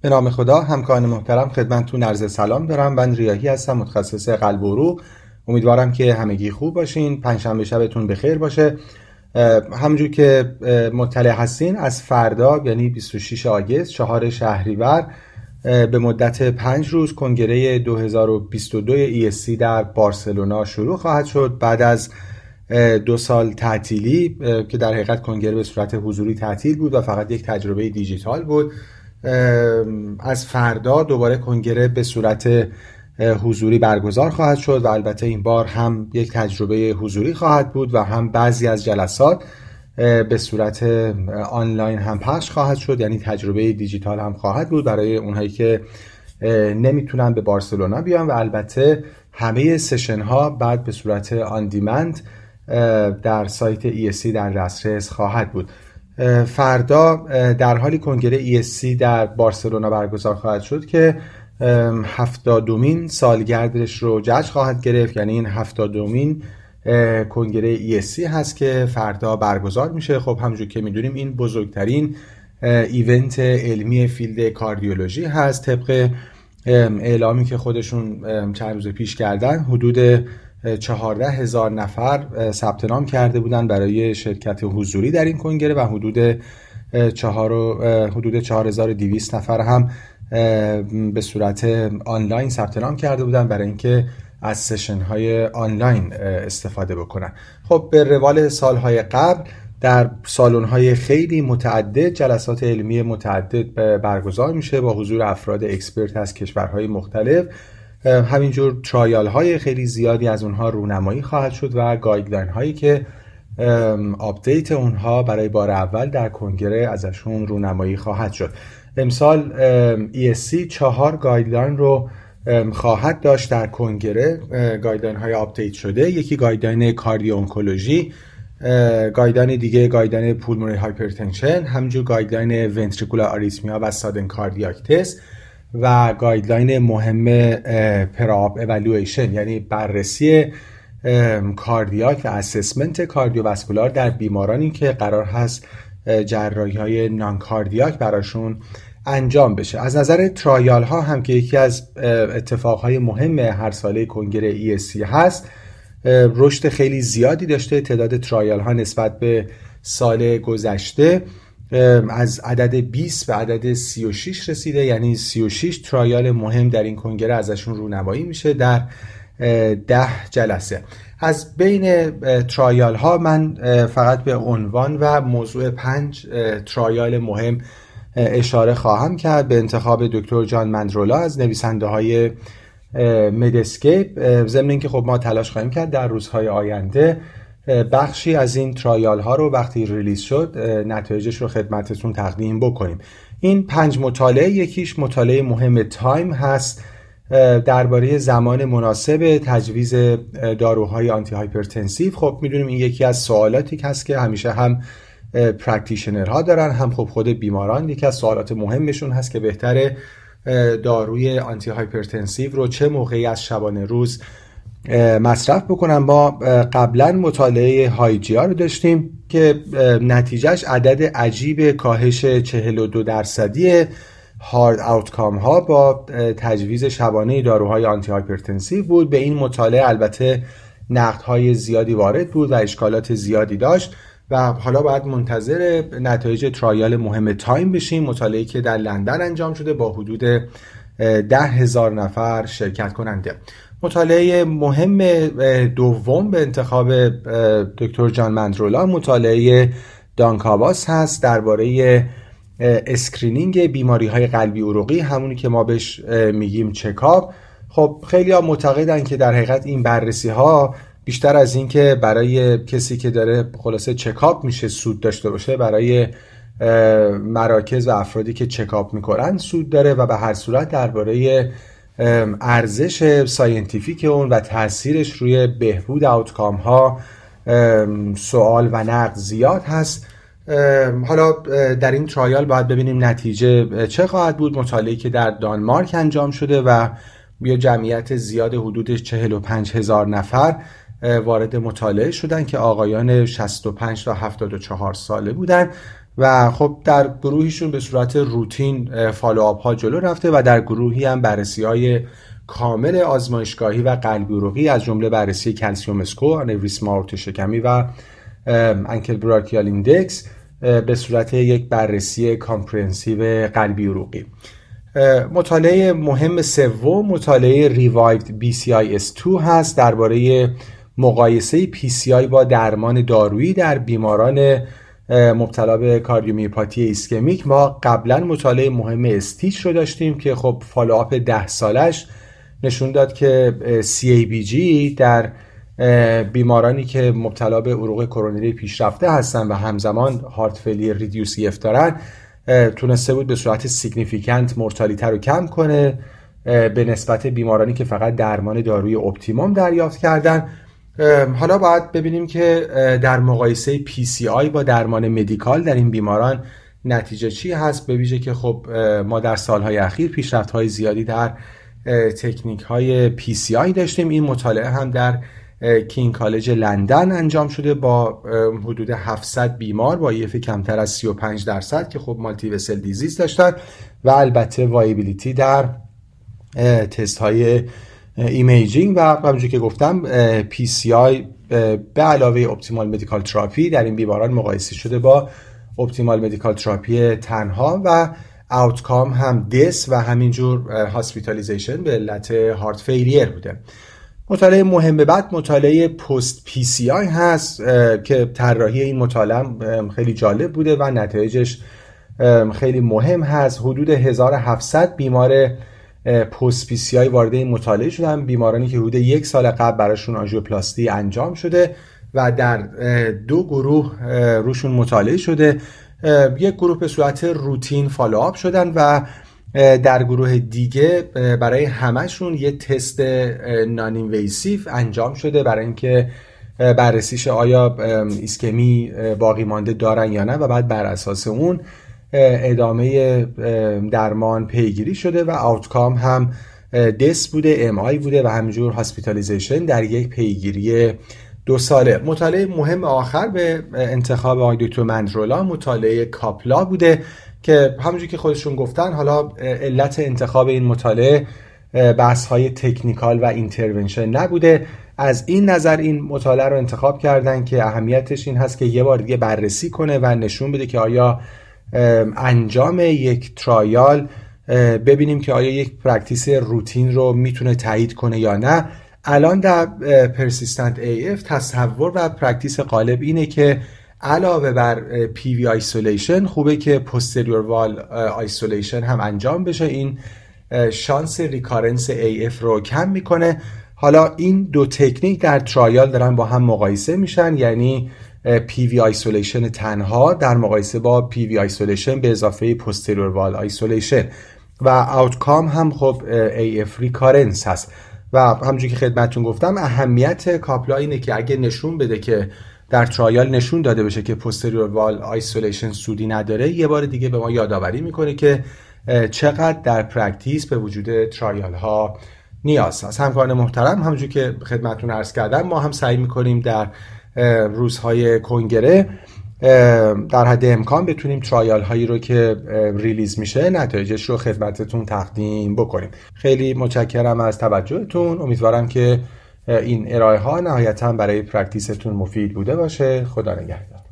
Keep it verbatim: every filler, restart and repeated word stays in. به نام خدا. همکاران محترم خدمتتون عرض سلام دارم. من ریاحی هستم، متخصص قلب و عروق. امیدوارم که همگی خوب باشین. پنجشنبه شبتون بخیر باشه. همونجور که مطلع هستین از فردا یعنی بیست و شش آگوست چهار شهریور به مدت پنج روز کنگره دو هزار و بیست و دو ای اس سی در بارسلونا شروع خواهد شد. بعد از دو سال تعطیلی که در حقیقت کنگره به صورت حضوری تعطیل بود و فقط یک تجربه دیجیتال بود، از فردا دوباره کنگره به صورت حضوری برگزار خواهد شد و البته این بار هم یک تجربه حضوری خواهد بود و هم بعضی از جلسات به صورت آنلاین هم پخش خواهد شد، یعنی تجربه دیجیتال هم خواهد بود برای اونهایی که نمیتونن به بارسلونا بیان. و البته همه سشن ها بعد به صورت آن دیمند در سایت ای اس سی در دسترس خواهد بود. فردا در حالی کنگره ای اس سی در بارسلونا برگزار خواهد شد که هفتادومین سالگردش رو جشن خواهد گرفت، یعنی این هفتادومین کنگره ای اس سی هست که فردا برگزار میشه. خب همونجور که میدونیم این بزرگترین ایونت علمی فیلد کاردیولوژی هست. طبق اعلامی که خودشون چند روز پیش کردن حدود چهارده هزار نفر ثبت نام کرده بودن برای شرکت حضوری در این کنگره و حدود چهار هزار و دویست نفر هم به صورت آنلاین ثبت نام کرده بودن برای اینکه از سشن های آنلاین استفاده بکنن. خب به روال سالهای قبل در سالن های خیلی متعدد جلسات علمی متعدد برگزار میشه با حضور افراد اکسپرت از کشورهای مختلف. همینجور ترایال های خیلی زیادی از اونها رونمایی خواهد شد و گایدلاین هایی که آپدیت اونها برای بار اول در کنگره ازشون رونمایی خواهد شد. امسال ای اس سی چهار گایدلاین رو خواهد داشت در کنگره، گایدلاین های آپدیت شده. یکی گایدلاین کاردیو انکولوژی، گایدلاین دیگه گایدلاین پولمونری هایپرتنشن، همینجور گایدلاین ونتریکولار آریتمیا و سادن کاردیاک تست و گایدلاین مهم پراب اولویشن، یعنی بررسی کاردیاک و اسسمنت کاردیوواسکولار در بیمارانی که قرار هست جراحی های نان کاردیاک براشون انجام بشه. از نظر ترایال ها هم که یکی از اتفاقهای مهم هر ساله کنگره ای اس سی هست، رشد خیلی زیادی داشته. تعداد ترایال ها نسبت به سال گذشته از عدد بیست به عدد سی و شش رسیده، یعنی سی و شش ترایال مهم در این کنگره ازشون رونمایی میشه در ده جلسه. از بین ترایال ها من فقط به عنوان و موضوع پنج ترایال مهم اشاره خواهم کرد. به انتخاب دکتر جان مندرولا از نویسنده های مدسکیپ، ضمن اینکه خب ما تلاش خواهیم کرد در روزهای آینده بخشی از این ترایال ها رو وقتی ریلیز شد نتایجش رو خدمتتون تقدیم بکنیم. این پنج مطالعه، یکیش مطالعه مهم تایم هست درباره زمان مناسب تجویز داروهای آنتی هایپرتنسیو. خب میدونیم این یکی از سوالاتی هست که همیشه هم پرکتیشنرها دارن هم خب خود بیماران. یکی از سوالات مهمشون هست که بهتره داروی آنتی هایپرتنسیو رو چه موقعی از شبانه روز مصرف بکنن. ما قبلا مطالعه های جی رو داشتیم که نتیجهش عدد عجیب کاهش چهل و دو درصدی هارد آوتکام ها با تجویز شبانه داروهای آنتی هایپرتنسیو بود. به این مطالعه البته نقد های زیادی وارد بود و اشکالات زیادی داشت و حالا باید منتظر نتایج ترایال مهم تایم بشیم، مطالعه‌ای که در لندن انجام شده با حدود ده هزار نفر شرکت کننده. مطالعه مهم دوم به انتخاب دکتر جان مندرولا مطالعه دانکاواس هست درباره اسکرینینگ بیماری های قلبی عروقی، همونی که ما بهش میگیم چکاپ. خب خیلی ها معتقدن که در حقیقت این بررسی ها بیشتر از این که برای کسی که داره خلاصه چکاپ میشه سود داشته باشه، برای مراکز و افرادی که چکاپ میکنن سود داره و به هر صورت درباره ارزش ساینتیفیک اون و تاثیرش روی بهبود آوتکام ها سوال و نقد زیاد هست. حالا در این ترایال باید ببینیم نتیجه چه خواهد بود. مطالعه‌ای که در دانمارک انجام شده و یه جمعیت زیاد حدود چهل و پنج هزار نفر وارد مطالعه شدن که آقایان شصت و پنج تا هفتاد و چهار ساله بودن و خب در گروهیشون به صورت روتین فالوآپ ها جلو رفته و در گروهی هم بررسی های کامل آزمایشگاهی و قلبی عروقی از جمله بررسی کلسیوم اسکور، آنوریسم آورت شکمی و انکل برارکیال ایندکس به صورت یک بررسی کامپرهنسیو قلبی عروقی. مطالعه مهم سوم مطالعه ریوایوید بی سی آی اس دو هست درباره مقایسه پی سی آی با درمان دارویی در بیماران مبتلا به کاردیومیوپاتی ایسکمیک. ما قبلا مطالعه مهم استیچ رو داشتیم که خب فالوآپ ده سالش نشون داد که سی ای بی جی در بیمارانی که مبتلا به عروق کرونری پیشرفته هستن و همزمان هارت فیلیر ریدیوس ای اف دارن تونسته بود به صورت سیگنیفیکانت مورتالیتی رو کم کنه به نسبت بیمارانی که فقط درمان دارویی اپتیموم دریافت کردن. حالا باید ببینیم که در مقایسه پی سی آی با درمان مدیکال در این بیماران نتیجه چی هست، به ویژه که خب ما در سالهای اخیر پیشرفت‌های زیادی در تکنیک‌های پی سی آی داشتیم. این مطالعه هم در کینگ کالج لندن انجام شده با حدود هفتصد بیمار با ایف کمتر از سی و پنج درصد که خب مالتی وسل دیزیز داشتن و البته وایبیلیتی در تست‌های ایمیجینگ و همونجوری که گفتم پی سی آی به علاوه اپتیمال مدیکال تراپی در این بیماران مقایسه شده با اپتیمال مدیکال تراپی تنها و آوتکام هم دس و همینجور هاسپیتالیزیشن به علت هارت فیلیر بوده. مطالعه مهم بعد مطالعه پست پی سی آی هست که طراحی این مطالعه خیلی جالب بوده و نتایجش خیلی مهم هست. حدود هزار و هفتصد بیمار پست پی سی آی وارد این مطالعه شدن، بیمارانی که حدود یک سال قبل براشون آنژیوپلاستی انجام شده و در دو گروه روشون مطالعه شده. یک گروه به صورت روتین فالوآپ شدن و در گروه دیگه برای همشون یه تست نان اینویسیو انجام شده برای اینکه بررسیش آیا ایسکمی باقی مانده دارن یا نه و بعد بر اساس اون ادامه درمان پیگیری شده و آوتکام هم دس بوده، ام آی بوده و همینجور هاسپیتالیزیشن در یک پیگیری دو ساله. مطالعه مهم آخر به انتخاب آقای دکتر مندرولا مطالعه کاپلا بوده که همونجوری که خودشون گفتن حالا علت انتخاب این مطالعه بحث های تکنیکال و اینترونشن نبوده. از این نظر این مطالعه رو انتخاب کردن که اهمیتش این هست که یه بار دیگه بررسی کنه و نشون بده که آیا انجام یک ترایال ببینیم که آیا یک پرکتیس روتین رو میتونه تایید کنه یا نه. الان در پرسیستنت ای اف تصور و پرکتیس غالب اینه که علاوه بر پی وی آیسولیشن خوبه که پستریور وال آیسولیشن هم انجام بشه. این شانس ریکارنس ای اف رو کم میکنه. حالا این دو تکنیک در ترایال دارن با هم مقایسه میشن، یعنی پی وی آیسولیشن تنها در مقایسه با پی وی آیسولیشن به اضافه پستریور وال آیسولیشن و آوتکام هم خب ای اف ریکارنس هست و همونجوری که خدمتتون گفتم اهمیت کاپلا اینه که اگه نشون بده که در ترایال نشون داده بشه که پستریور وال آیسولیشن سودی نداره، یه بار دیگه به ما یادآوری میکنه که چقدر در پرکتیس به وجود ترایال ها نیاز هست. همکاران محترم همونجوری که خدمتتون عرض کردم ما هم سعی میکنیم در روزهای کنگره در حد امکان بتونیم ترایال هایی رو که ریلیز میشه نتایجش رو خدمتتون تقدیم بکنیم. خیلی متشکرم از توجهتون. امیدوارم که این ارائه ها نهایتاً برای پرکتیستون مفید بوده باشه. خدا نگهدار.